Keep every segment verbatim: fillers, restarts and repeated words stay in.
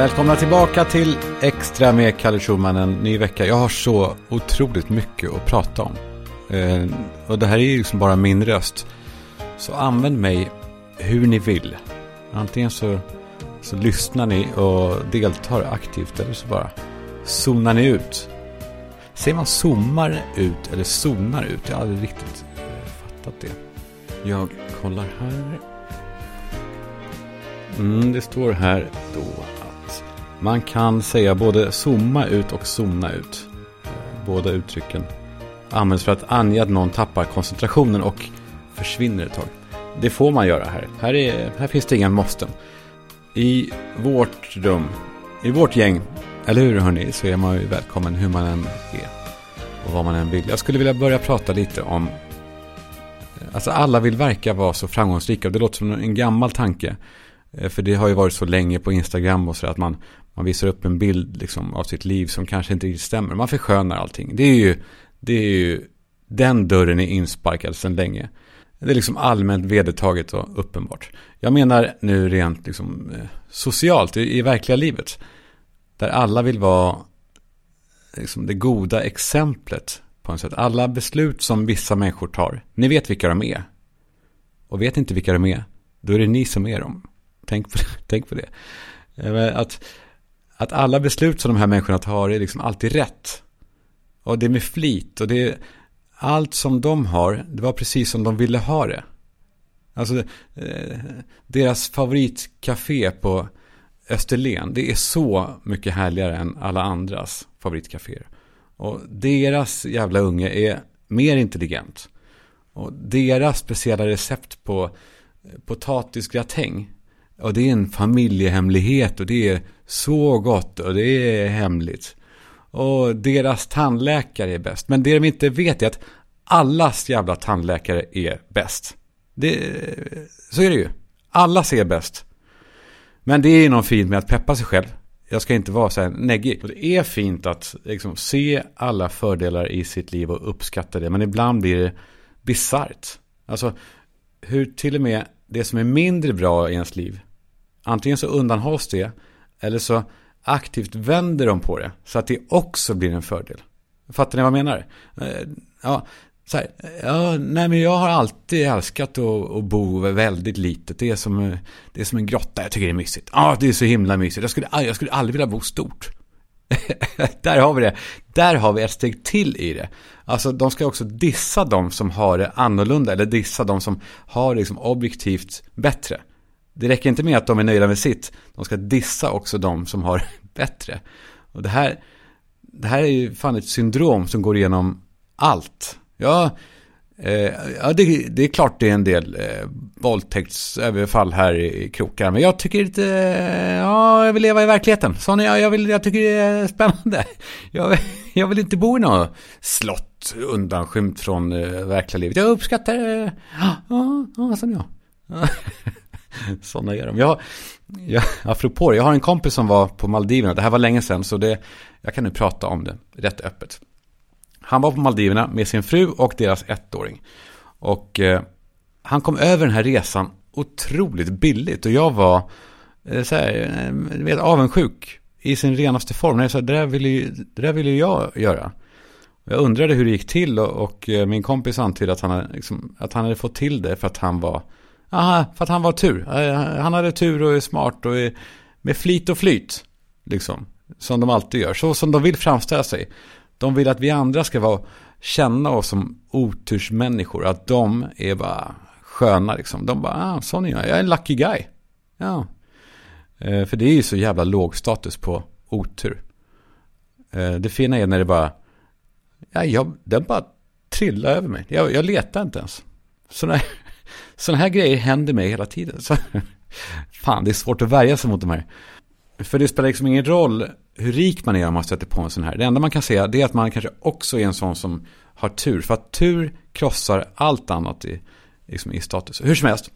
Välkomna tillbaka till Extra med Kalle Schumann, en ny vecka. Jag har så otroligt mycket att prata om. Eh, och det här är ju liksom bara min röst. Så använd mig hur ni vill. Antingen så, så lyssnar ni och deltar aktivt, eller så bara zonar ni ut. Säger man zoomar ut eller zonar ut? Jag har aldrig riktigt fattat det. Jag kollar här. Mm, det står här då att man kan säga både zooma ut och zona ut. Båda uttrycken används för att ange att någon tappar koncentrationen och försvinner ett tag. Det får man göra här. Här, är, här finns det ingen måsten. I vårt rum, i vårt gäng, eller hur hörni, så är man ju välkommen hur man än är och vad man än vill. Jag skulle vilja börja prata lite om, alltså alla vill verka vara så framgångsrika, och det låter som en gammal tanke. För det har ju varit så länge på Instagram och så att man, man visar upp en bild liksom av sitt liv som kanske inte riktigt stämmer. Man förskönar allting. Det är ju, det är ju, den dörren är insparkad sedan länge. Det är liksom allmänt vedertaget och uppenbart. Jag menar nu rent liksom socialt i, i verkliga livet. Där alla vill vara liksom det goda exemplet på något sätt. Alla beslut som vissa människor tar. Ni vet vilka de är. Och vet inte vilka de är, då är det ni som är dem. Tänk på, tänk på det. Att, att alla beslut som de här människorna tar är liksom alltid rätt. Och det är med flit. Och det är, allt som de har, det var precis som de ville ha det. Alltså eh, deras favoritcafé på Österlen, det är så mycket härligare än alla andras favoritcaféer. Och deras jävla unge är mer intelligent. Och deras speciella recept på potatisgratäng, och det är en familjehemlighet och det är så gott och det är hemligt. Och deras tandläkare är bäst. Men det de inte vet är att allas jävla tandläkare är bäst. Det, så är det ju. Allas är bäst. Men det är ju något fint med att peppa sig själv. Jag ska inte vara så här neggig. Och det är fint att liksom se alla fördelar i sitt liv och uppskatta det. Men ibland blir det bisarrt. Alltså hur till och med det som är mindre bra i ens liv, antingen så undanhålls det eller så aktivt vänder de på det så att det också blir en fördel. Fattar ni vad jag menar? Ja, så här, ja, nej, men jag har alltid älskat att, att bo väldigt litet. Det är, som, det är som en grotta, jag tycker det är mysigt. Ja, det är så himla mysigt. Jag skulle, jag skulle aldrig vilja bo stort. Där har vi det. Där har vi ett steg till i det. Alltså de ska också dissa de som har det annorlunda, eller dissa de som har det liksom objektivt bättre. Det räcker inte med att de är nöjda med sitt. De ska dissa också de som har bättre. Och det här det här är ju fan ett syndrom som går igenom allt. Ja, eh, ja det, det är klart det är en del eh, våldtäktsöverfall här i, i krokarna, men jag tycker inte eh, ja, jag vill leva i verkligheten. Sån jag jag vill jag tycker det är spännande. Jag jag vill inte bo i något slott undanskymt från eh, verkliga livet. Jag uppskattar eh, ja, ja, ja, som jag. Såna gör de. Jag, jag, apropå, jag har en kompis som var på Maldiverna. Det här var länge sedan, så det, jag kan nu prata om det rätt öppet. Han var på Maldiverna med sin fru och deras ettåring. Och eh, han kom över den här resan otroligt billigt. Och jag var eh, så här, vet, avundsjuk i sin renaste form. Jag sa, det där ville ju, det där ville jag göra. Jag undrade hur det gick till, och, och eh, min kompis antydde att han, liksom, att han hade fått till det för att han var... Aha, för att han var tur. Han hade tur och är smart och är med flit och flyt. Liksom, som de alltid gör. Så som de vill framställa sig. De vill att vi andra ska vara, känna oss som otursmänniskor. Att de är bara sköna. Liksom. De bara, ah, sån är jag. Jag är en lucky guy. Ja. Eh, för det är ju så jävla låg status på otur. Eh, det fina är när det bara, ja, jag, den bara trillar över mig. Jag, jag letar inte ens. Sådana här. Såna här grejer händer mig hela tiden. Så, fan, det är svårt att värja sig mot de här. För det spelar liksom ingen roll hur rik man är om man stöter på en sån här. Det enda man kan säga det är att man kanske också är en sån som har tur. För att tur krossar allt annat i, liksom i status. Hur som helst,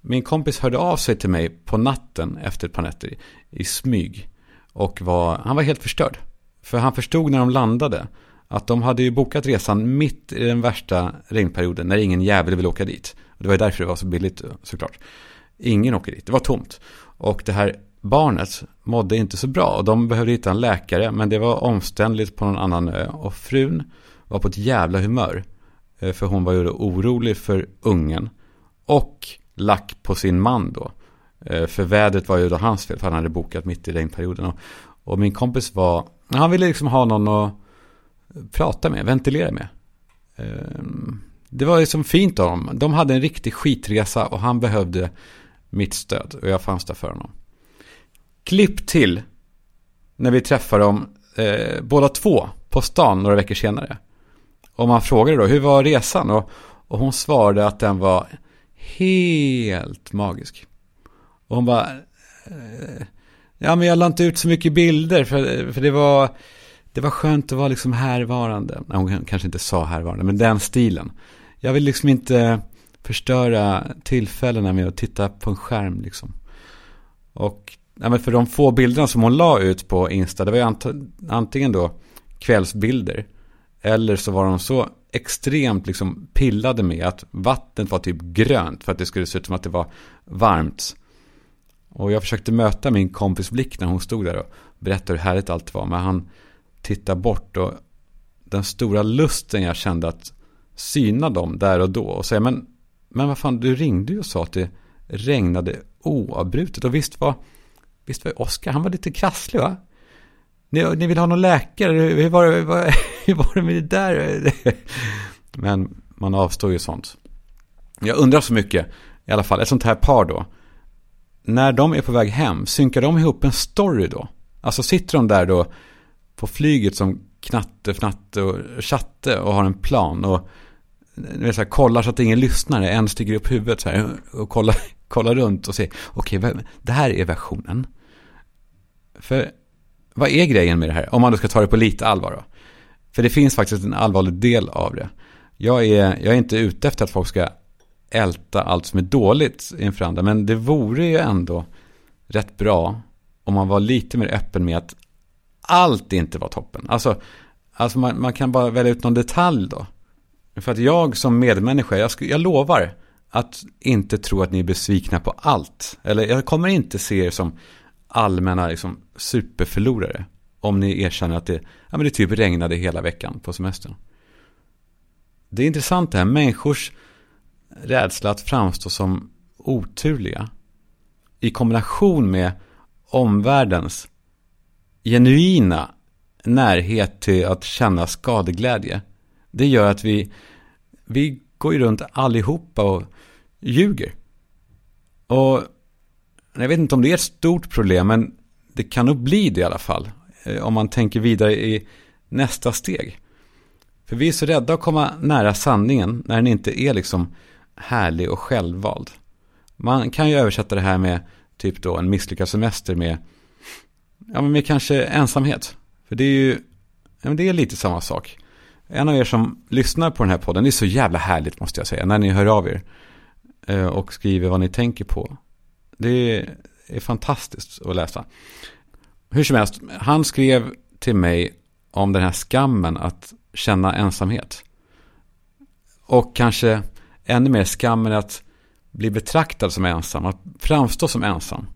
min kompis hörde av sig till mig på natten efter ett par nätter i, i smyg. Och var, han var helt förstörd. För han förstod när de landade att de hade ju bokat resan mitt i den värsta regnperioden när ingen jävel ville åka dit. Det var ju därför det var så billigt, såklart. Ingen åker dit. Det var tomt. Och det här Barnet mådde inte så bra och de behövde hitta en läkare, men det var omständligt på någon annan ö, och frun var på ett jävla humör för hon var ju orolig för ungen och lack på sin man då, för vädret var ju då hans fel för han hade bokat mitt i regnperioden, och, och min kompis var, han ville liksom ha någon att prata med, ventilera med. Det var ju som fint av dem, de hade en riktig skitresa och han behövde mitt stöd och jag fanns där för honom. Klipp till när vi träffar dem eh, båda två på stan några veckor senare. Och man frågade då, hur var resan? Och, och hon svarade att den var helt magisk. Och hon bara, eh, ja men jag lade inte ut så mycket bilder för, för det, var, det var skönt att vara liksom härvarande. Nej, hon kanske inte sa härvarande, men den stilen. Jag vill liksom inte förstöra tillfällena med att titta på en skärm liksom. Och nej, men för de få bilderna som hon la ut på Insta, det var ju ant- antingen då kvällsbilder eller så var de så extremt liksom pillade med att vattnet var typ grönt för att det skulle se ut som att det var varmt. Och jag försökte möta min kompis blick när hon stod där och berättade hur härligt allt var, men han tittade bort och den stora lusten jag kände att syna dem där och då och säga men, men vad fan, du ringde ju och sa att det regnade oavbrutet och visst var Visst var Oscar, han var lite krasslig va? Ni, ni vill ha någon läkare? Hur var det, var, hur var det med det där? Men man avstår ju sånt. Jag undrar så mycket, i alla fall, ett sånt här par då. När de är på väg hem, synkar de ihop en story då? Alltså sitter de där då på flyget som knatte, fnatte och chatte och har en plan och så här, kollar så att ingen lyssnar, en sticker upp huvudet så här, och kollar, kollar runt och ser, okej, okay, det här är versionen. För vad är grejen med det här? Om man då ska ta det på lite allvar då. För det finns faktiskt en allvarlig del av det. Jag är, jag är inte ute efter att folk ska älta allt som är dåligt inför andra, men det vore ju ändå rätt bra om man var lite mer öppen med att allt inte var toppen. Alltså, alltså man, man kan bara välja ut någon detalj då. För att jag som medmänniska, jag, sk- jag lovar att inte tro att ni är besvikna på allt. Eller jag kommer inte se er som allmänna liksom, superförlorare om ni erkänner att det, ja, men det typ regnade hela veckan på semestern. Det är intressant det här. Människors rädsla att framstå som oturliga i kombination med omvärldens genuina närhet till att känna skadeglädje. Det gör att vi, vi går ju runt allihopa och ljuger. Och jag vet inte om det är ett stort problem, men det kan nog bli det i alla fall. Om man tänker vidare i nästa steg. För vi är så rädda att komma nära sanningen när den inte är liksom härlig och självvald. Man kan ju översätta det här med typ då en misslyckad semester med, ja, men med kanske ensamhet. För det är ju ja, men det är lite samma sak. En av er som lyssnar på den här podden, det är så jävla härligt måste jag säga, när ni hör av er och skriver vad ni tänker på. Det är fantastiskt att läsa. Hur som helst, han skrev till mig om den här skammen att känna ensamhet. Och kanske ännu mer skammen att bli betraktad som ensam, att framstå som ensam.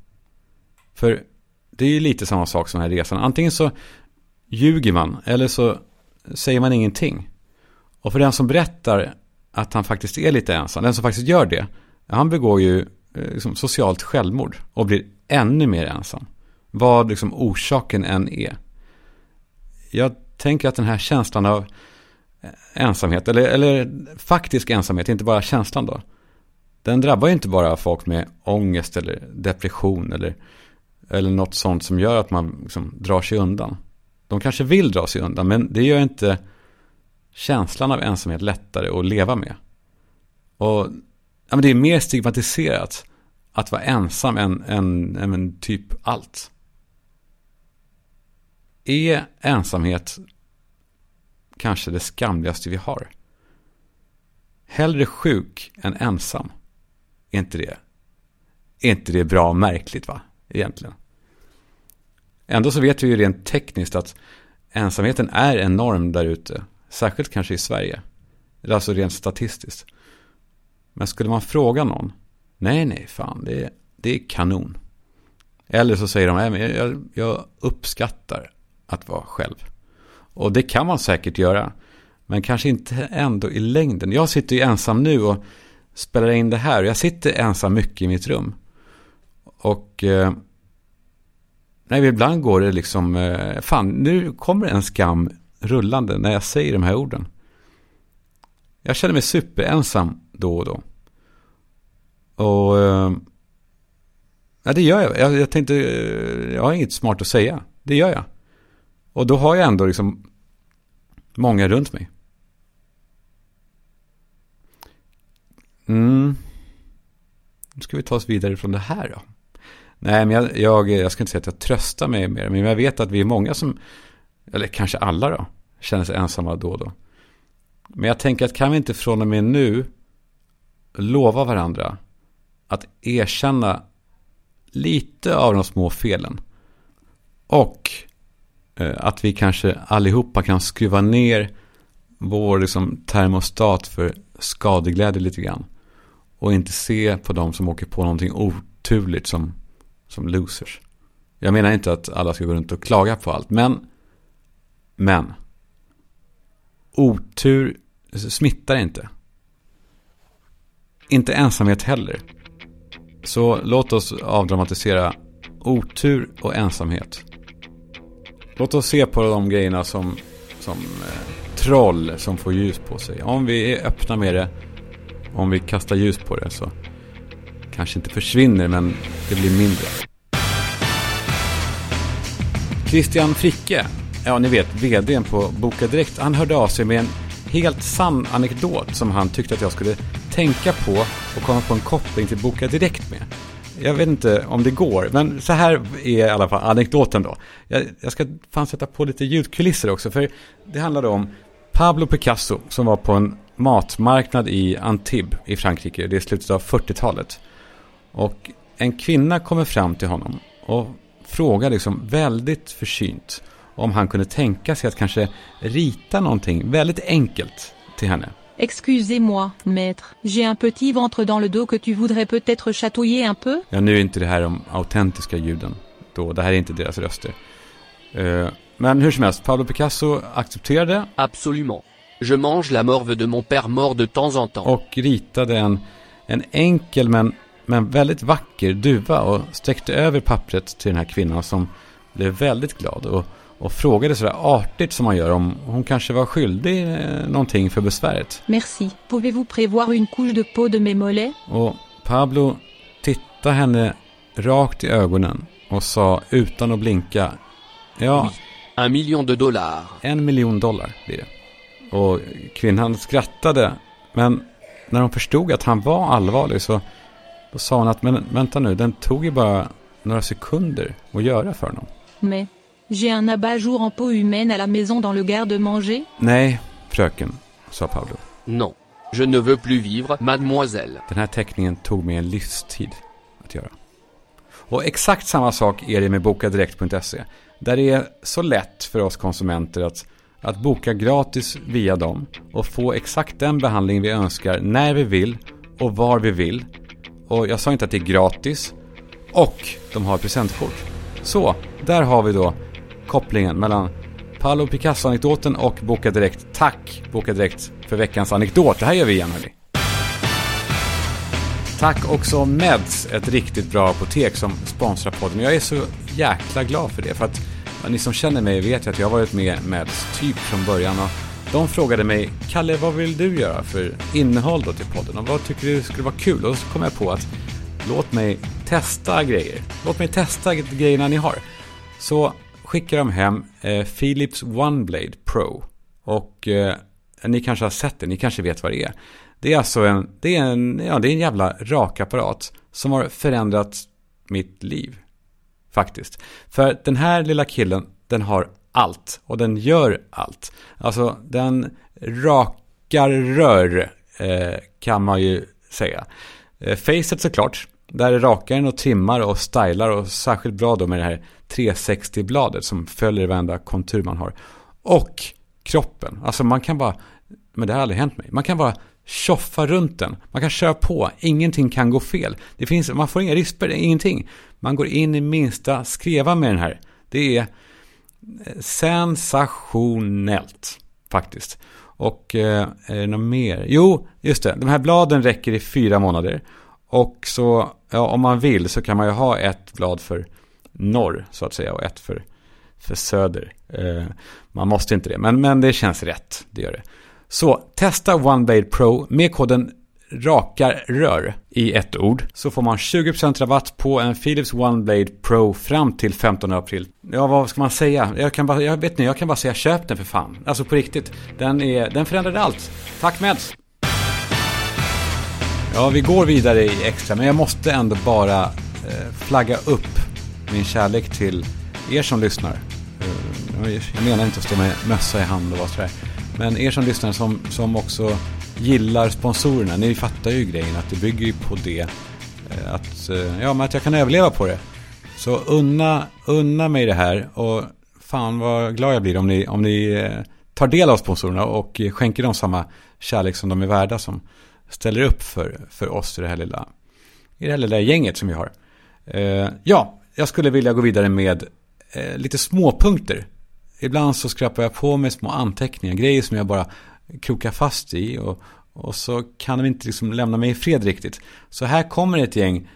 För det är ju lite samma sak som den här resan. Antingen så ljuger man eller så säger man ingenting. Och för den som berättar att han faktiskt är lite ensam, den som faktiskt gör det, han begår ju liksom socialt självmord och blir ännu mer ensam. Vad liksom orsaken än är. Jag tänker att den här känslan av ensamhet, eller, eller faktisk ensamhet, inte bara känslan då, den drabbar ju inte bara folk med ångest eller depression eller, eller något sånt som gör att man liksom drar sig undan. De kanske vill dra sig undan, men det gör inte känslan av ensamhet lättare att leva med. Och ja, men det är mer stigmatiserat att vara ensam än, än, än typ allt. Är ensamhet kanske det skamligaste vi har? Hellre sjuk än ensam. Är inte det, är inte det bra och märkligt va, egentligen? Ändå så vet vi ju rent tekniskt att ensamheten är enorm där ute. Särskilt kanske i Sverige. Alltså rent statistiskt. Men skulle man fråga någon? Nej, nej, fan. Det är, det är kanon. Eller så säger de, nej, men jag, jag uppskattar att vara själv. Och det kan man säkert göra. Men kanske inte ändå i längden. Jag sitter ju ensam nu och spelar in det här. Jag sitter ensam mycket i mitt rum. Och eh, nej, ibland går det liksom... Eh, fan, nu kommer en skam rullande när jag säger de här orden. Jag känner mig superensam då och då. Och... Eh, ja, det gör jag. jag. Jag tänkte... Jag har inget smart att säga. Det gör jag. Och då har jag ändå liksom... många runt mig. Mm. Nu ska vi ta oss vidare från det här då. Nej, men jag, jag, jag ska inte säga att jag tröstar mig mer. Men jag vet att vi är många som, eller kanske alla då, känner sig ensamma då och då. Men jag tänker att kan vi inte från och med nu lova varandra att erkänna lite av de små felen. Och... att vi kanske allihopa kan skruva ner vår liksom termostat för skadeglädje lite grann. Och inte se på dem som åker på någonting oturligt som, som losers. Jag menar inte att alla ska gå runt och klaga på allt. Men, men otur smittar inte. Inte ensamhet heller. Så låt oss avdramatisera otur och ensamhet. Låt oss se på de grejerna som, som eh, troll som får ljus på sig. Om vi är öppna med det, om vi kastar ljus på det, så kanske inte försvinner, men det blir mindre. Christian Fricke, ja ni vet, vdn på Boka Direkt, han hörde av sig med en helt sann anekdot som han tyckte att jag skulle tänka på och komma på en koppling till Boka Direkt med. Jag vet inte om det går, men så här är i alla fall anekdoten då. Jag, jag ska fan sätta på lite ljudkulisser också, för det handlade om Pablo Picasso som var på en matmarknad i Antibes i Frankrike. Det är slutet av fyrtiotalet. Och en kvinna kommer fram till honom och frågar liksom väldigt försynt om han kunde tänka sig att kanske rita någonting väldigt enkelt till henne. Excusez-moi, maître, j'ai un petit ventre dans le dos que tu voudrais peut-être chatouiller un peu? Ja, nu är inte det här de autentiska ljuden. Då, det här är inte deras röster. Uh, men hur som helst, Pablo Picasso accepterade. Absolument. Je mange la morve de mon père mort de temps en temps. Och ritade en, en enkel men, men väldigt vacker duva och sträckte över pappret till den här kvinnan som blev väldigt glad och... och frågade sådär artigt som man gör om hon kanske var skyldig någonting för besväret. Merci. Pouvez-vous prévoir une couche de peau de mes mollets? Och Pablo tittade henne rakt i ögonen och sa utan att blinka, ja, en miljon de dollar. En miljon dollar blir det. Och kvinnan skrattade, men när hon förstod att han var allvarlig så då sa hon att men vänta nu, den tog ju bara några sekunder att göra för honom. Men j'ai un abat-jour en peau humaine à la maison dans le garde-manger? Nej, fröken, sa Pablo. Non, je ne veux plus vivre, mademoiselle. Den här teckningen tog mig en livstid att göra. Och exakt samma sak är det med boka direkt punkt se. Där det är så lätt för oss konsumenter att, att boka gratis via dem och få exakt den behandling vi önskar när vi vill och var vi vill. Och jag sa inte att det är gratis. Och de har presentkort. Så, där har vi då kopplingen mellan Paolo Picasso-anekdoten och Boka Direkt. Tack Boka Direkt för veckans anekdot. Det här gör vi igen, hörni. Tack också Meds, ett riktigt bra apotek som sponsrar podden. Jag är så jäkla glad för det, för att ni som känner mig vet ju att jag har varit med Meds typ från början. Och de frågade mig, Kalle, vad vill du göra för innehåll då till podden? Och vad tycker du skulle vara kul? Och så kom jag på att låt mig testa grejer. Låt mig testa grejerna ni har. Så skickar de hem eh, Philips OneBlade Pro. Och eh, ni kanske har sett det, ni kanske vet vad det är. Det är alltså en, det är en, ja, det är en jävla rakapparat som har förändrat mitt liv. Faktiskt. För den här lilla killen, den har allt. Och den gör allt. Alltså den rakar rör eh, kan man ju säga. Eh, facet såklart. Där rakar den och trimmar och stylar, och särskilt bra då med det här trehundrasextio-bladet som följer varenda kontur man har. Och kroppen, alltså man kan bara, men det har aldrig hänt mig, man kan bara tjoffa runt den. Man kan köra på. Ingenting kan gå fel. Det finns, man får inga risper, ingenting. Man går in i minsta skreva med den här. Det är sensationellt faktiskt. Och eh, är det något mer? Jo, just det. De här bladen räcker i fyra månader. Och så, ja, om man vill så kan man ju ha ett blad för norr så att säga och ett för, för söder. Eh, man måste inte det, men, men det känns rätt. Det gör det. Så testa OneBlade Pro med koden RAKARRÖR i ett ord. Så får man tjugo procent rabatt på en Philips OneBlade Pro fram till femtonde april. Ja, vad ska man säga? Jag kan bara, jag vet ni, jag kan bara säga köp den för fan. Alltså på riktigt. Den, är, den förändrade allt. Tack Meds! Ja, vi går vidare i extra. Men jag måste ändå bara eh, flagga upp min kärlek till er som lyssnar. Jag menar inte att stå med mössa i hand och vara sådär. Men er som lyssnar som, som också gillar sponsorerna, ni fattar ju grejen att det bygger ju på det att, ja, men att jag kan överleva på det. Så unna, unna mig det här och fan vad glad jag blir om ni, om ni tar del av sponsorerna och skänker dem samma kärlek som de är värda som ställer upp för, för oss i det här lilla, i det här lilla gänget som vi har. Ja, jag skulle vilja gå vidare med lite småpunkter. Ibland så skrapar jag på mig små anteckningar, grejer som jag bara krokar fast i och, och så kan de inte liksom lämna mig i fred riktigt. Så här kommer ett gäng,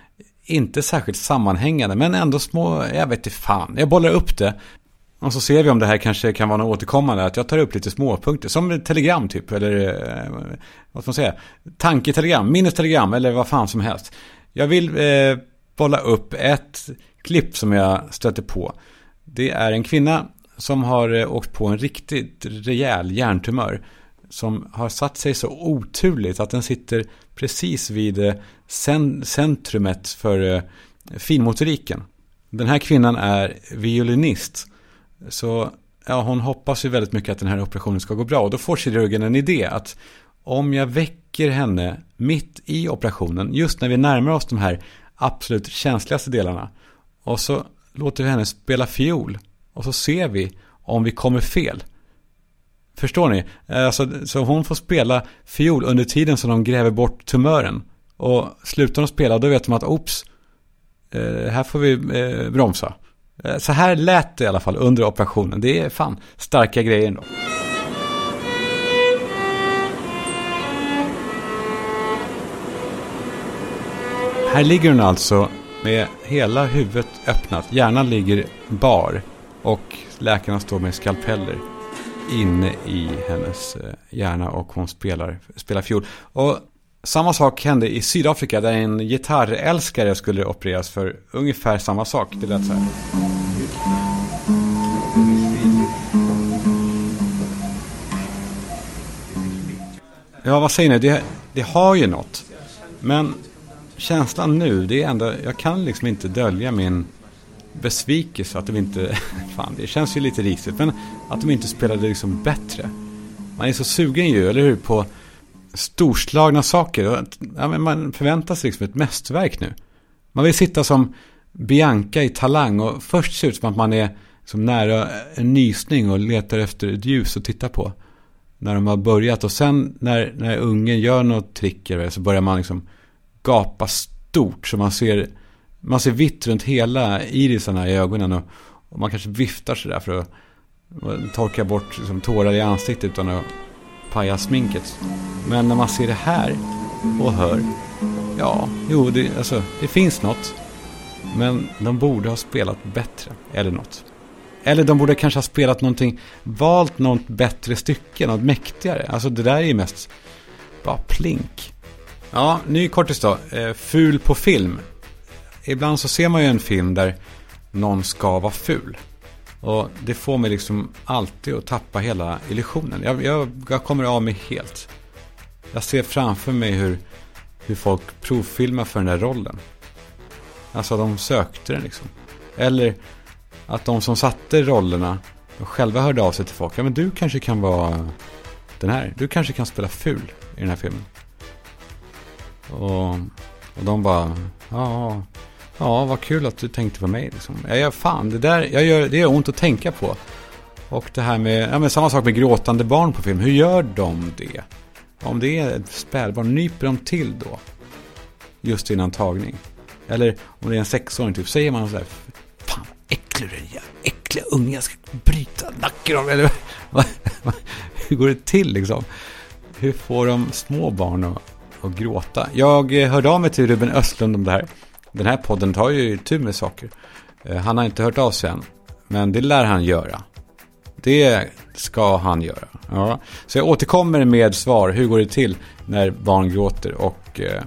inte särskilt sammanhängande, men ändå små, jag vet inte fan, jag bollar upp det. Och så ser vi om det här kanske kan vara något återkommande, att jag tar upp lite småpunkter, som telegram typ, eller vad ska man säga, tanketelegram, minnestelegram eller vad fan som helst. Jag vill eh, bolla upp ett klipp som jag stöter på. Det är en kvinna som har åkt på en riktigt rejäl hjärntumör som har satt sig så oturligt att den sitter precis vid centrumet för finmotoriken. Den här kvinnan är violinist, så ja, hon hoppas ju väldigt mycket att den här operationen ska gå bra. Och då får kirurgen en idé att om jag väcker henne mitt i operationen, just när vi närmar oss de här absolut känsligaste delarna, och så låter vi henne spela fiol. Och så ser vi om vi kommer fel. Förstår ni? Alltså, så hon får spela fiol under tiden som de gräver bort tumören. Och slutar de spela, då vet de att oops, här får vi bromsa. Så här lät det i alla fall under operationen. Det är fan starka grejer då. Här ligger hon alltså med hela huvudet öppnat. Hjärnan ligger bar. Och läkarna står med skalpeller inne i hennes hjärna och hon spelar, spelar fiol. Och samma sak hände i Sydafrika där en gitarrälskare skulle opereras för ungefär samma sak. Det lät så här. Ja, vad säger ni? Det, det har ju något. Men känslan nu, det är ändå, jag kan liksom inte dölja min besvikelse att de inte, fan det känns ju lite risigt, men att de inte spelade liksom bättre. Man är så sugen ju, eller hur, på storslagna saker. Ja, men man förväntar sig liksom ett mästerverk nu. Man vill sitta som Bianca i Talang och först ser ut som att man är som nära en nysning och letar efter ett ljus att titta på när de har börjat, och sen när, när ungen gör något trick så börjar man liksom gapa stort så man ser Man ser vitt runt hela irisarna i ögonen och, och man kanske viftar så där för att torka bort liksom, tårar i ansiktet utan att paja sminket. Men när man ser det här och hör, ja, jo, det, alltså, det finns något. Men de borde ha spelat bättre, eller något. Eller de borde kanske ha spelat någonting, valt något bättre stycke, något mäktigare. Alltså det där är ju mest bara plink. Ja, ny kortis då. Eh, ful på film. Ibland så ser man ju en film där någon ska vara ful. Och det får mig liksom alltid att tappa hela illusionen. Jag, jag, jag kommer av mig helt. Jag ser framför mig hur, hur folk provfilmar för den där rollen. Alltså de sökte den liksom. Eller att de som satte rollerna själva hörde av sig till folk. Ja, men du kanske kan vara den här. Du kanske kan spela ful i den här filmen. Och, och de bara, ja... Ja, vad kul att du tänkte på mig. Liksom. Jag gör fan, det där, jag gör, det gör ont att tänka på. Och det här med, ja men samma sak med gråtande barn på film. Hur gör de det? Om det är ett spädbarn, nyper de till då? Just innan tagning. Eller om det är en sexåring typ, säger man så här: fan, äcklig röja, äckliga unga, jag ska bryta nacken om. Eller hur går det till liksom? Hur får de små barn att, att gråta? Jag hörde av mig till Ruben Östlund om det här. Den här podden tar ju tur med saker. Han har inte hört av sig än, men det lär han göra. Det ska han göra. Ja. Så jag återkommer med svar. Hur går det till när barn gråter? Och eh,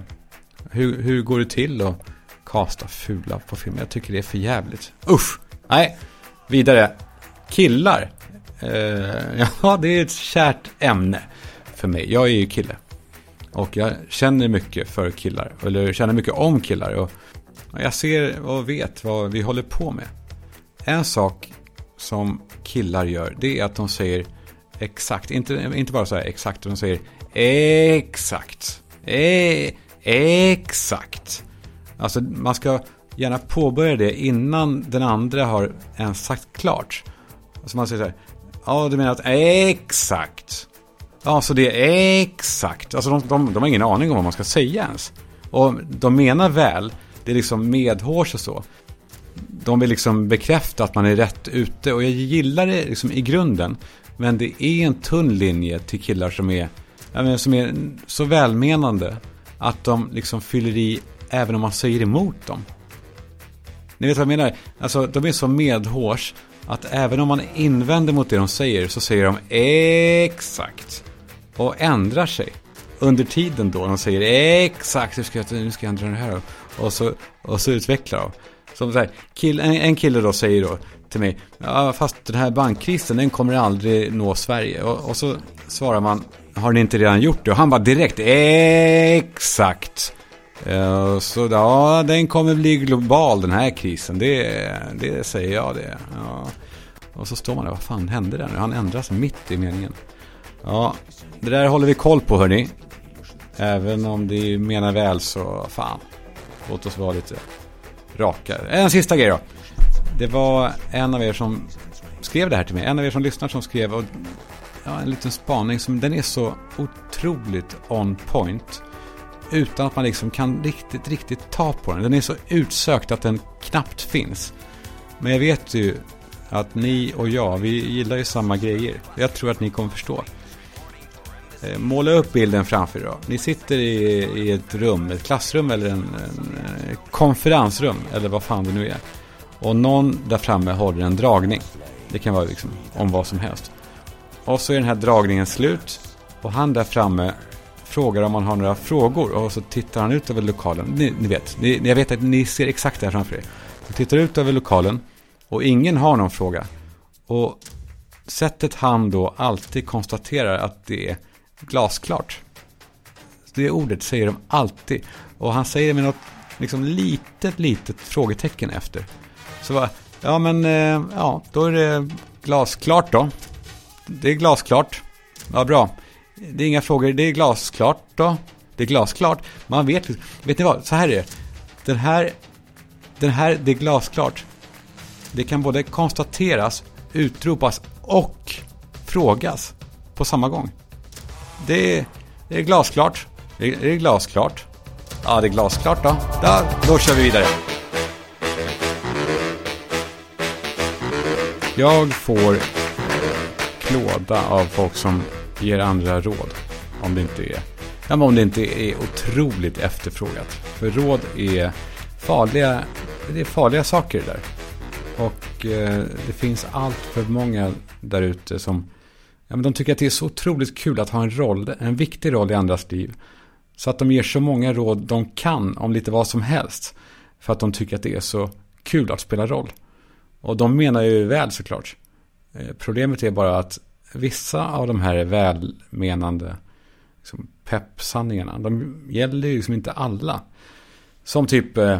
hur, hur går det till att kasta fula på film? Jag tycker det är för jävligt. Usch! Nej, vidare. Killar. Eh, ja, det är ett kärt ämne för mig. Jag är ju kille. Och jag känner mycket för killar. Eller känner mycket om killar. Och jag ser och vet vad vi håller på med. En sak som killar gör, det är att de säger exakt, inte, inte bara så här exakt, de säger exakt, e- exakt. Alltså man ska gärna påbörja det innan den andra har ens sagt klart. Alltså man säger så här, ja du menar att exakt, ja så det är exakt. Alltså de, de, de har ingen aning om vad man ska säga ens. Och de menar väl, det är liksom medhårs och så. De vill liksom bekräfta att man är rätt ute. Och jag gillar det liksom i grunden. Men det är en tunn linje till killar som är, menar, som är så välmenande att de liksom fyller i även om man säger emot dem. Ni vet vad jag menar? Alltså, de är så medhårs att även om man invänder mot det de säger så säger de exakt. Och ändrar sig. Under tiden då de säger exakt, nu ska jag, nu ska jag ändra det här. Och så, och så utvecklar de. Som så här, kill, en, en kille då säger då till mig, ja, fast den här bankkrisen den kommer aldrig nå Sverige. Och, och så svarar man, har ni inte redan gjort det? Och han bara direkt, exakt. Uh, så ja, den kommer bli global den här krisen. Det, det säger jag det. Ja. Och så står man där, vad fan hände där nu? Han ändras mitt i meningen. Ja, det där håller vi koll på hörni. Även om det menar väl så fan. Låt oss vara lite raka. En sista grej då. Det var en av er som skrev det här till mig. En av er som lyssnar som skrev och, ja, en liten spaning som, den är så otroligt on point utan att man liksom kan riktigt, riktigt ta på den. Den är så utsökt att den knappt finns. Men jag vet ju att ni och jag, vi gillar ju samma grejer. Jag tror att ni kommer förstå. Måla upp bilden framför er då. Ni sitter i, i ett rum, ett klassrum eller en, en, en konferensrum eller vad fan det nu är. Och någon där framme håller en dragning. Det kan vara liksom om vad som helst. Och så är den här dragningen slut och han där framme frågar om man har några frågor och så tittar han ut över lokalen. Ni, ni vet, ni, jag vet att ni ser exakt det här framför er. Så tittar ut över lokalen och ingen har någon fråga. Och sättet han då alltid konstaterar att det är glasklart. Det ordet säger de alltid. Och han säger det med något liksom litet, litet frågetecken efter. Så va, ja men, ja, då är det glasklart då. Det är glasklart. Ja, bra. Det är inga frågor, det är glasklart då. Det är glasklart. Man vet, vet ni vad, så här är det. Den här, den här, det är glasklart. Det kan både konstateras, utropas och frågas på samma gång. Det är, det är glasklart. Det är, det är glasklart. Ja, det är glasklart då. Där, då kör vi vidare. Jag får klåda av folk som ger andra råd. Om det inte är, ja, men om det inte är otroligt efterfrågat. För råd är farliga, det är farliga saker där. Och eh, det finns allt för många där ute som, ja, men de tycker att det är så otroligt kul att ha en roll, en viktig roll i andras liv. Så att de ger så många råd de kan om lite vad som helst. För att de tycker att det är så kul att spela roll. Och de menar ju väl såklart. Eh, problemet är bara att vissa av de här välmenande liksom peppsanningarna, de gäller ju liksom inte alla. Som typ, eh,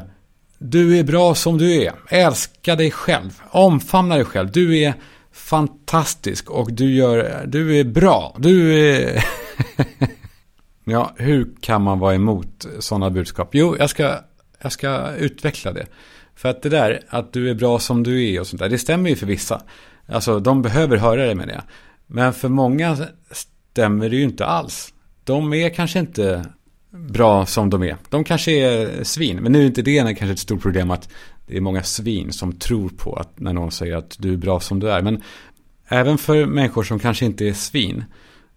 du är bra som du är. Älska dig själv. Omfamna dig själv. Du är fantastisk och du gör, du är bra, du är ja, hur kan man vara emot sådana budskap? Jo, jag ska, jag ska utveckla det. För att det där, att du är bra som du är och sånt där, det stämmer ju för vissa. Alltså, de behöver höra det, menar jag. Men för många stämmer det ju inte alls. de är kanske inte bra som de är. De kanske är svin. Men nu är inte det är kanske ett stort problem att det är många svin som tror på att när någon säger att du är bra som du är. Men även för människor som kanske inte är svin,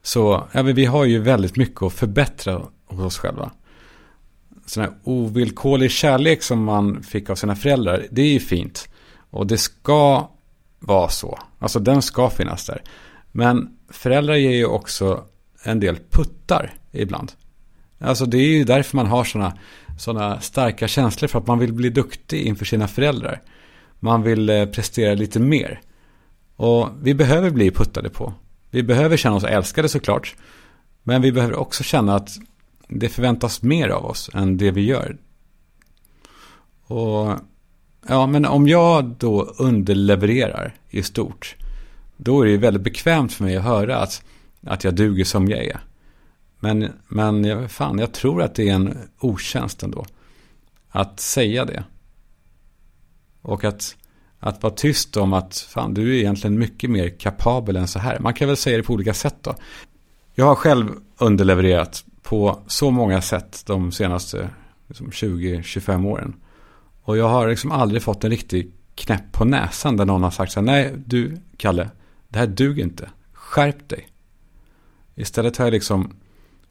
så ja, vi har ju väldigt mycket att förbättra hos oss själva. Sån här ovillkorlig kärlek som man fick av sina föräldrar, det är ju fint. Och det ska vara så. Alltså den ska finnas där. Men föräldrar ger ju också en del puttar ibland. Alltså det är ju därför man har såna, såna starka känslor, för att man vill bli duktig inför sina föräldrar. Man vill prestera lite mer. Och vi behöver bli puttade på. Vi behöver känna oss älskade såklart. Men vi behöver också känna att det förväntas mer av oss än det vi gör. Och ja, men om jag då underlevererar i stort, då är det ju väldigt bekvämt för mig att höra att, att jag duger som jag är. Men, men fan, jag tror att det är en otjänst ändå att säga det. Och att, att vara tyst om att fan, du är egentligen mycket mer kapabel än så här. Man kan väl säga det på olika sätt då. Jag har själv underlevererat på så många sätt de senaste liksom, tjugo till tjugofem åren. Och jag har liksom aldrig fått en riktig knäpp på näsan där någon har sagt så här, nej du Kalle, det här duger inte. Skärp dig. Istället har jag liksom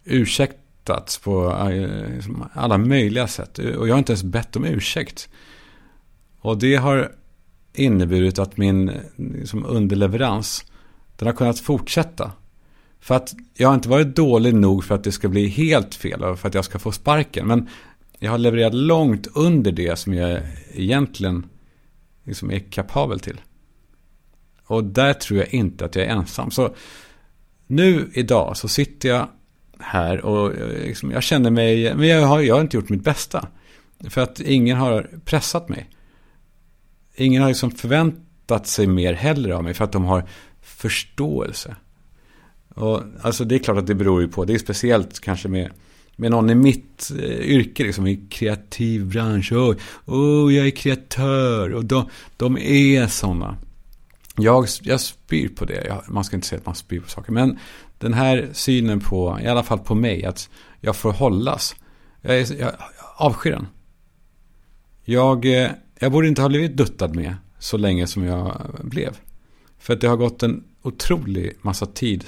ursäktats på liksom, alla möjliga sätt. Och jag har inte ens bett om ursäkt. Och det har inneburit att min liksom, underleverans, den har kunnat fortsätta. För att jag har inte varit dålig nog för att det ska bli helt fel och för att jag ska få sparken. Men jag har levererat långt under det som jag egentligen liksom är kapabel till. Och där tror jag inte att jag är ensam. Så nu idag så sitter jag här och liksom jag känner mig, men jag har, jag har inte gjort mitt bästa. För att ingen har pressat mig. Ingen har liksom förväntat sig mer heller av mig för att de har förståelse. Och alltså det är klart att det beror ju på, det är speciellt kanske med, med någon i mitt eh, yrke liksom, i kreativ bransch, åh oh, oh, jag är kreatör och de, de är sådana. Jag, jag spyr på det, jag, man ska inte säga att man spyr på saker, men den här synen på, i alla fall på mig, att jag får hållas, jag, är, jag avskyr den. Jag, eh, jag borde inte ha blivit duttad med så länge som jag blev, för att det har gått en otrolig massa tid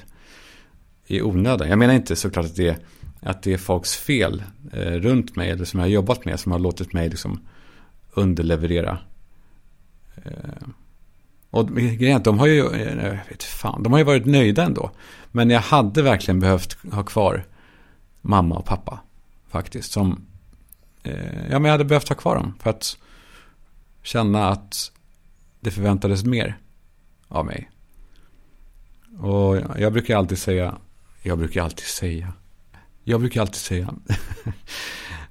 i onödan. Jag menar inte såklart att det, att det är folks fel eh, runt mig eller som jag har jobbat med som har låtit mig liksom underleverera. Eh, och grejen, de har ju jag vet fan, de har ju varit nöjda ändå. Men jag hade verkligen behövt ha kvar mamma och pappa faktiskt. Som, eh, ja, men jag hade behövt ha kvar dem för att känna att det förväntades mer av mig. Och jag brukar alltid säga jag brukar alltid säga jag brukar alltid säga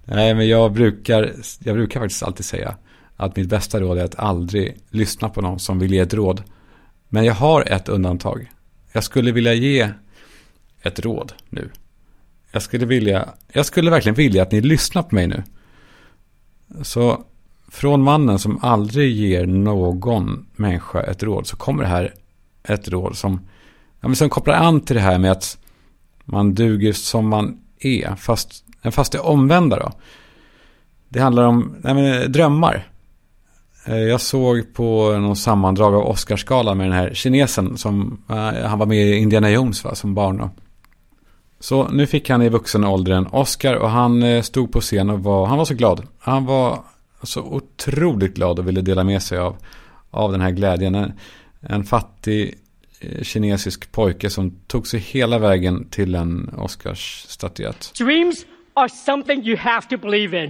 nej men jag brukar jag brukar faktiskt alltid säga att mitt bästa råd är att aldrig lyssna på någon som vill ge ett råd, men jag har ett undantag. Jag skulle vilja ge ett råd nu. Jag skulle vilja jag skulle verkligen vilja att ni lyssnar på mig nu. Så från mannen som aldrig ger någon människa ett råd, så kommer det här ett råd som Ja, men som kopplar an till det här med att man duger som man är, fast, fast det omvända då. Det handlar om nej men, drömmar. Jag såg på någon sammandrag av Oscarssgalan med den här kinesen som han var med i Indiana Jones va, som barn då. Så nu fick han i vuxen ålder en Oscar och han stod på scen och var, han var så glad. Han var så otroligt glad och ville dela med sig av, av den här glädjen. En, en fattig kinesisk pojke som tog sig hela vägen till en Oscarsstatyett. Dreams are something you have to believe in.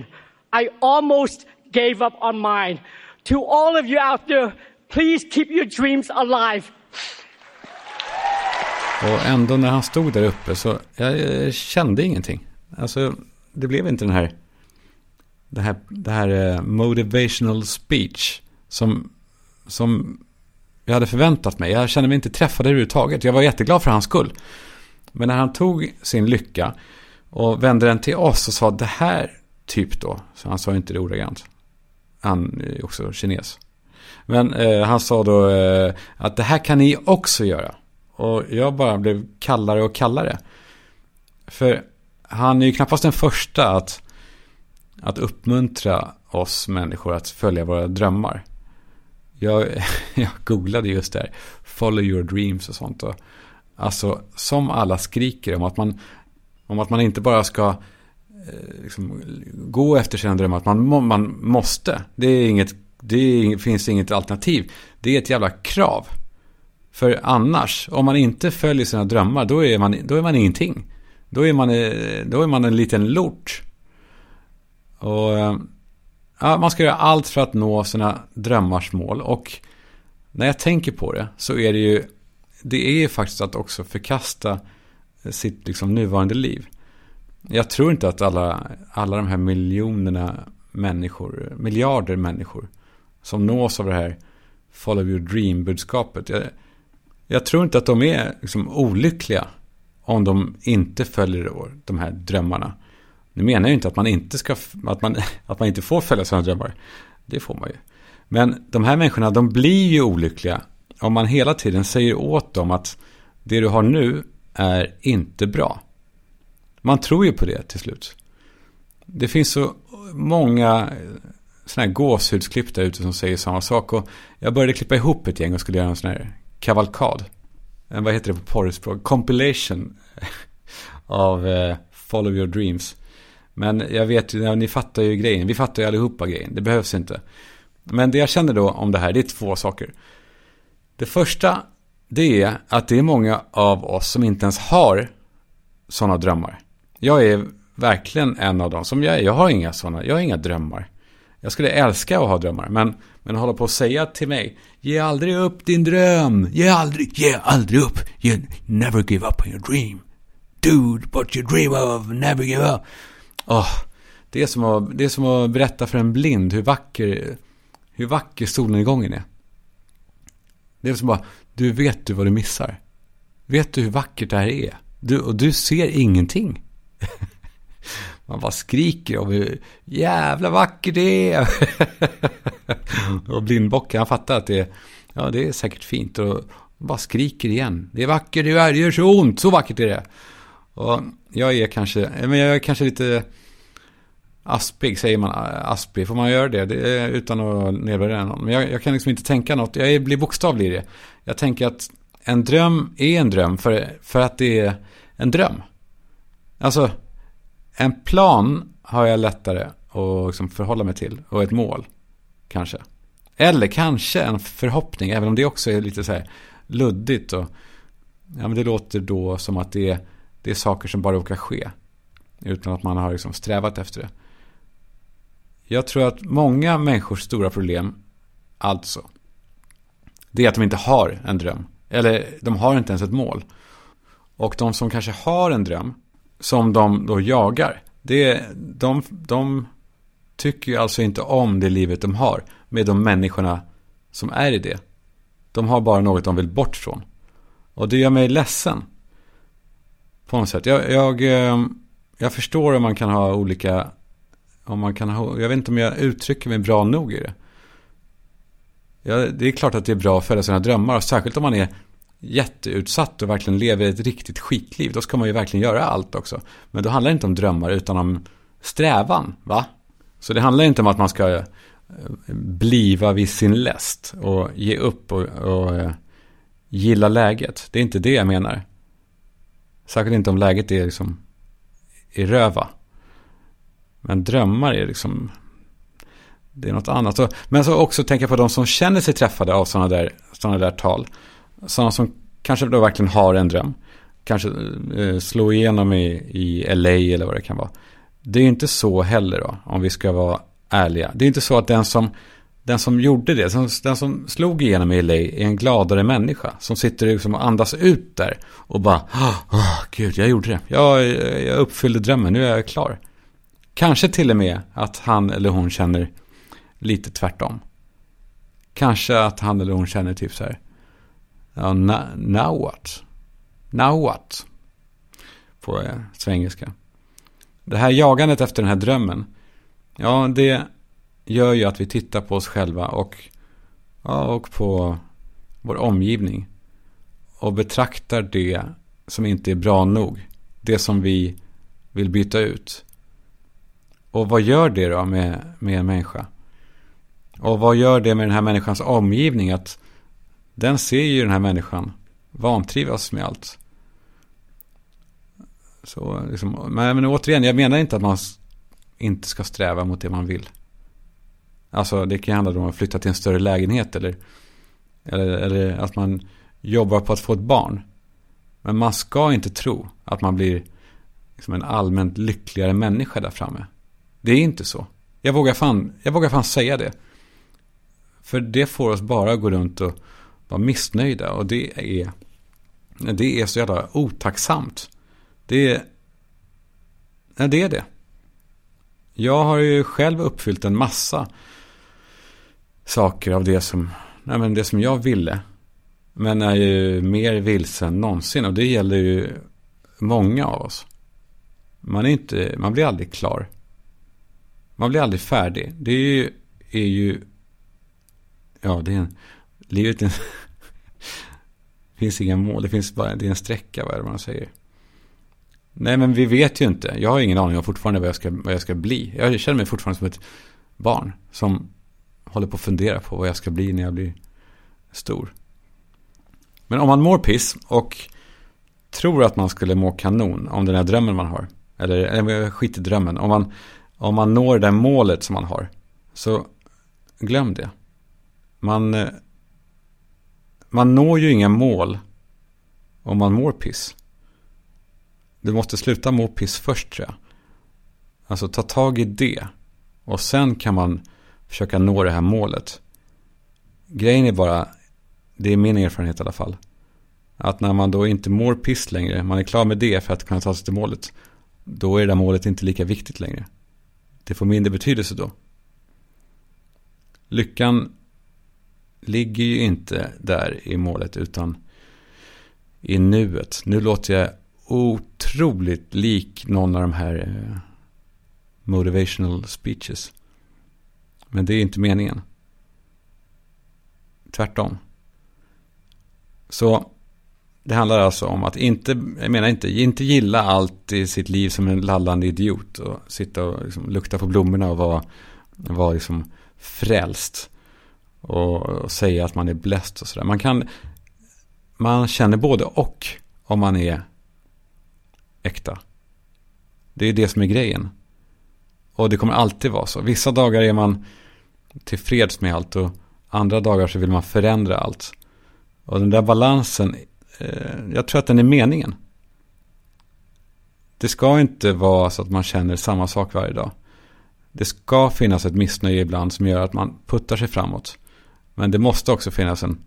I almost gave up on mine. To all of you out there, please keep your dreams alive. Och ändå när han stod där uppe så jag kände ingenting. Alltså det blev inte den här det här det här motivational speech som som jag hade förväntat mig. Jag kände mig inte träffad överhuvudtaget. Jag var jätteglad för hans skull. Men när han tog sin lycka och vände den till oss och sa det här typ då. Så han sa inte det ordagrant. Han är också kines. Men eh, han sa då eh, att det här kan ni också göra. Och jag bara blev kallare och kallare. För han är ju knappast den första att, att uppmuntra oss människor att följa våra drömmar. Jag, jag googlade just där follow your dreams och sånt. Och, alltså som alla skriker om att man, om att man inte bara ska liksom gå efter sina drömmar, att man, man måste. Det är inget, det är, finns inget alternativ. Det är ett jävla krav. För annars, om man inte följer sina drömmar, då är man, då är man ingenting. Då är man, då är man en liten lort. Och ja, man ska göra allt för att nå sina drömmars mål. Och när jag tänker på det så är det ju, det är ju faktiskt att också förkasta sitt liksom nuvarande liv. Jag tror inte att alla, alla de här miljonerna människor, miljarder människor som nås av det här follow your dream-budskapet. Jag, jag tror inte att de är liksom olyckliga om de inte följer de här drömmarna. Nu menar jag ju inte att man inte ska, att man, att man inte får följa sina drömmar. Det får man ju. Men de här människorna, de blir ju olyckliga om man hela tiden säger åt dem att det du har nu är inte bra. Man tror ju på det till slut. Det finns så många såna här gåshudsklipp där ute som säger samma sak. Och jag började klippa ihop ett gäng och skulle göra en sån här kavalkad. En, vad heter det på porrspråk? Compilation av eh, Follow Your Dreams. Men jag vet ju, ja, ni fattar ju grejen. Vi fattar ju allihopa grejen. Det behövs inte. Men det jag känner då om det här, det är två saker. Det första, det är att det är många av oss som inte ens har sådana drömmar. Jag är verkligen en av dem som jag är. Jag har inga sådana, jag har inga drömmar. Jag skulle älska att ha drömmar, men, men hålla på att säga till mig, ge aldrig upp din dröm, ge aldrig, ge aldrig upp, you never give up on your dream, dude, what you dream of, never give up. Oh, det, är som att, det är som att berätta för en blind hur vacker, hur vacker solnedgången är. Det är som bara, du vet du vad du missar, vet du hur vackert det här är, du, och du ser ingenting. Man bara skriker om hur jävla vacker det är. Och blindbocken, han fattar att det är, ja, det är säkert fint. Och bara skriker igen. Det är vackert, det är, det gör så ont, så vackert är det. Och jag är kanske, men jag är kanske lite aspig, säger man aspig. Får man göra det, det är, utan att nedvärdera någon. Men jag, jag kan liksom inte tänka något. Jag blir bokstavlig i det. Jag tänker att en dröm är en dröm för, för att det är en dröm. Alltså, en plan har jag lättare att liksom förhålla mig till. Och ett mål, kanske. Eller kanske en förhoppning, även om det också är lite så här luddigt. Och, ja, men det låter då som att det är, det är saker som bara råkar ske. Utan att man har liksom strävat efter det. Jag tror att många människors stora problem, alltså, det är att de inte har en dröm. Eller de har inte ens ett mål. Och de som kanske har en dröm, som de då jagar, det, de, de tycker ju alltså inte om det livet de har med de människorna som är i det. De har bara något de vill bort från. Och det gör mig ledsen på något sätt. Jag, jag, jag förstår om man kan ha olika, om man kan ha, jag vet inte om jag uttrycker mig bra nog i det. Ja, det är klart att det är bra att följa sina drömmar, och särskilt om man är jätteutsatt och verkligen lever ett riktigt skitliv, då ska man ju verkligen göra allt också. Men då handlar det inte om drömmar utan om strävan, va? Så det handlar inte om att man ska bliva vid sin läst och ge upp och, och gilla läget. Det är inte det jag menar. Särskilt inte om läget är liksom i röva. Men drömmar är liksom, det är något annat. Men så också tänka på de som känner sig träffade av sådana där, sådana där tal. Sådana som kanske då verkligen har en dröm. Kanske eh, slå igenom i, i L A eller vad det kan vara. Det är ju inte så heller då, om vi ska vara ärliga. Det är inte så att den som, den som gjorde det, som, den som slog igenom i L A är en gladare människa. Som sitter liksom och andas ut där och bara, åh oh, gud, jag gjorde det. Jag, jag uppfyllde drömmen, nu är jag klar. Kanske till och med att han eller hon känner lite tvärtom. Kanske att han eller hon känner typ så här, ja, now, now what? Now what? På eh, svengelska. Det här jagandet efter den här drömmen, ja, det gör ju att vi tittar på oss själva och, ja, och på vår omgivning och betraktar det som inte är bra nog. det som vi vill byta ut. Och vad gör det då med, med en människa? Och vad gör det med den här människans omgivning? Att den ser ju den här människan vantrivas med allt. Så liksom, men återigen, jag menar inte att man inte ska sträva mot det man vill. Alltså det kan handla om att flytta till en större lägenhet eller, eller, eller att man jobbar på att få ett barn. Men man ska inte tro att man blir liksom en allmänt lyckligare människa där framme. Det är inte så. Jag vågar fan, jag vågar fan säga det. För det får oss bara gå runt och vara missnöjda. Och det är, det är så jävla otacksamt. Det är, nej, det är det. Jag har ju själv uppfyllt en massa saker av det som, nej men det som jag ville. Men är ju mer vilsen än någonsin. Och det gäller ju många av oss. Man, är inte, man blir aldrig klar. Man blir aldrig färdig. Det är ju... Är ju ja, det är en... Livet är en, finns inga mål. Det finns bara... Det är en sträcka, vad är det man säger? Nej, men vi vet ju inte. Jag har ingen aning om fortfarande vad jag ska, vad jag ska bli. Jag känner mig fortfarande som ett barn som håller på att fundera på vad jag ska bli när jag blir stor. Men om man mår piss och tror att man skulle må kanon om den här drömmen man har. Eller, eller skit i drömmen. Om man... Om man når det målet som man har, så glöm det. Man, man når ju inga mål om man mår piss. Du måste sluta må piss först, tror jag. Alltså ta tag i det. Och sen kan man försöka nå det här målet. Grejen är bara, det är min erfarenhet i alla fall, att när man då inte mår piss längre, man är klar med det för att kunna ta sig till målet, då är det målet inte lika viktigt längre. Det får mindre betydelse då. Lyckan ligger ju inte där i målet utan i nuet. Nu låter jag otroligt lik någon av de här motivational speeches. Men det är inte meningen. Tvärtom. Så det handlar alltså om att inte, jag menar inte, inte gilla allt i sitt liv som en lallande idiot och sitta och liksom lukta på blommorna och vara, vara liksom frälst och, och säga att man är blessed och sådär. Man kan, man känner både och om man är äkta. Det är det som är grejen. Och det kommer alltid vara så. Vissa dagar är man tillfreds med allt och andra dagar så vill man förändra allt. Och den där balansen, jag tror att den är meningen. Det ska inte vara så att man känner samma sak varje dag. Det ska finnas ett missnöje ibland som gör att man puttar sig framåt. Men det måste också finnas en,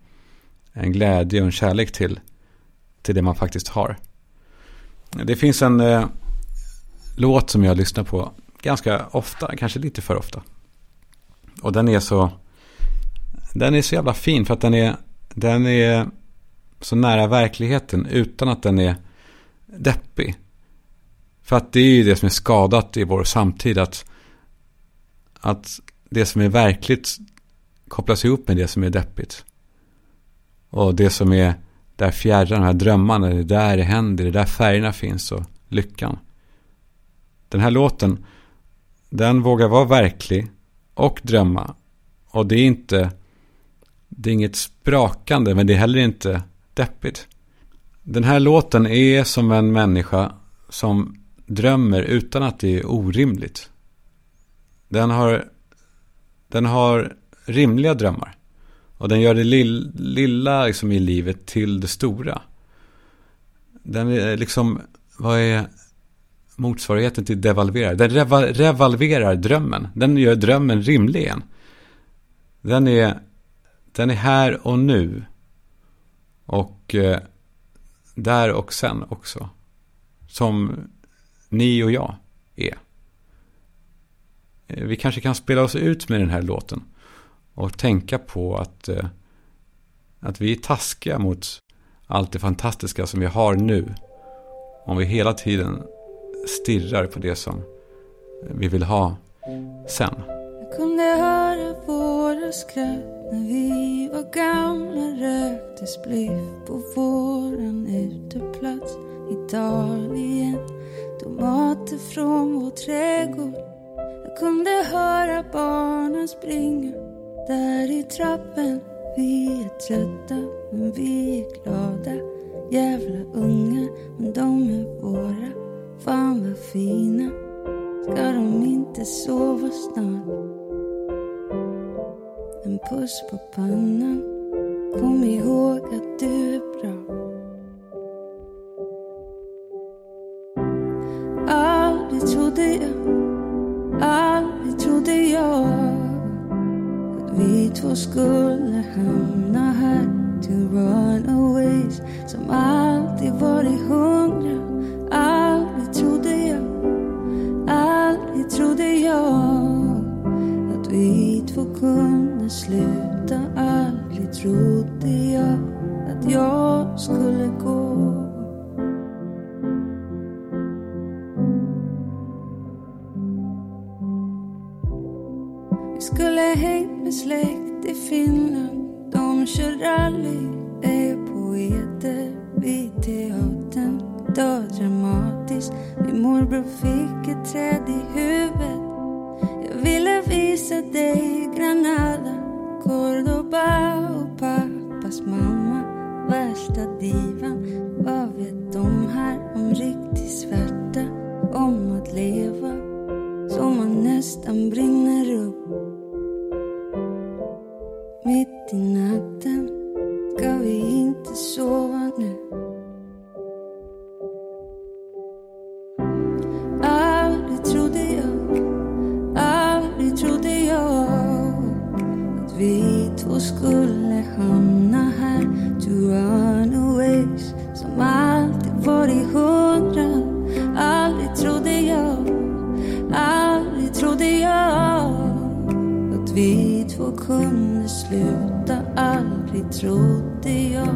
en glädje och en kärlek till, till det man faktiskt har. Det finns en eh, låt som jag lyssnar på ganska ofta, kanske lite för ofta. Och den är så den är så jävla fin för att den är den är så nära verkligheten utan att den är deppig. För att det är ju det som är skadat i vår samtid, att, att det som är verkligt kopplas ihop med det som är deppigt. Och det som är där fjärran, de här drömmarna, det där det händer, det där färgerna finns och lyckan. Den här låten, den vågar vara verklig och drömma. Och det är inte, det är inget sprakande, men det är heller inte deppigt. Den här låten är som en människa som drömmer utan att det är orimligt. Den har, den har rimliga drömmar. Och den gör det lill, lilla liksom i livet till det stora. Den är liksom, vad är motsvarigheten till devalvera? Den reva, revalverar drömmen. Den gör drömmen rimlig igen. Den är, den är här och nu. Och eh, där och sen också. Som ni och jag är. Vi kanske kan spela oss ut med den här låten. Och tänka på att, eh, att vi är taskiga mot allt det fantastiska som vi har nu. Om vi hela tiden stirrar på det som vi vill ha sen. Jag kunde höra våra skratt. När vi var gamla röktes bliff på våran uteplats. Italien, tomater från vår trädgård. Jag kunde höra barnen springa där i trappen. Vi är trötta, men vi är glada. Jävla unga, men de är våra. Fan vad fina. Ska de inte sova snart? En puss på pannan. Kom ihåg att du är bra. Aldrig trodde jag, aldrig trodde jag att vi två skulle hamna här. Two runaways som alltid varit hungriga. Aldrig trodde jag, aldrig trodde jag att vi två kunde sluta, aldrig trodde jag att jag skulle gå. Vi skulle hängt med släkt i Finland. De kör rally, är poeter. Vi teatern, dagdramatiskt. Min morbror fick ett träd i huvudet. Jag ville visa dig Granada, Cordoba och pappas mamma. Värsta divan, vad vet de här om riktig svärta? Om att leva som man nästan brinner upp. Mitt i natten ska vi inte sova nu. Aldrig trodde jag, aldrig trodde jag vi två skulle hamna här. Two runaways som alltid varit hundra. Aldrig trodde jag, aldrig trodde jag att vi två kunde sluta. Aldrig trodde jag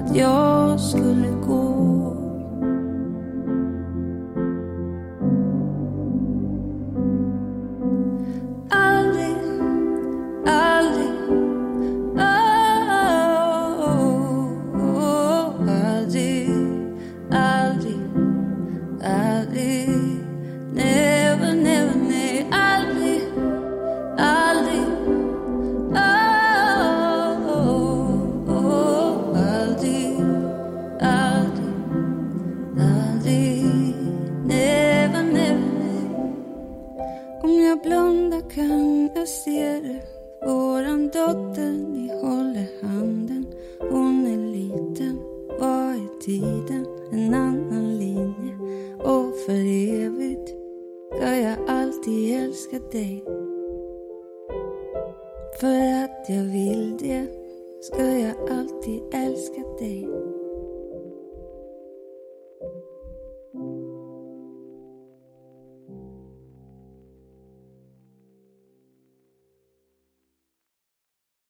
att jag skulle gå. För att jag vill det ska jag alltid älska dig.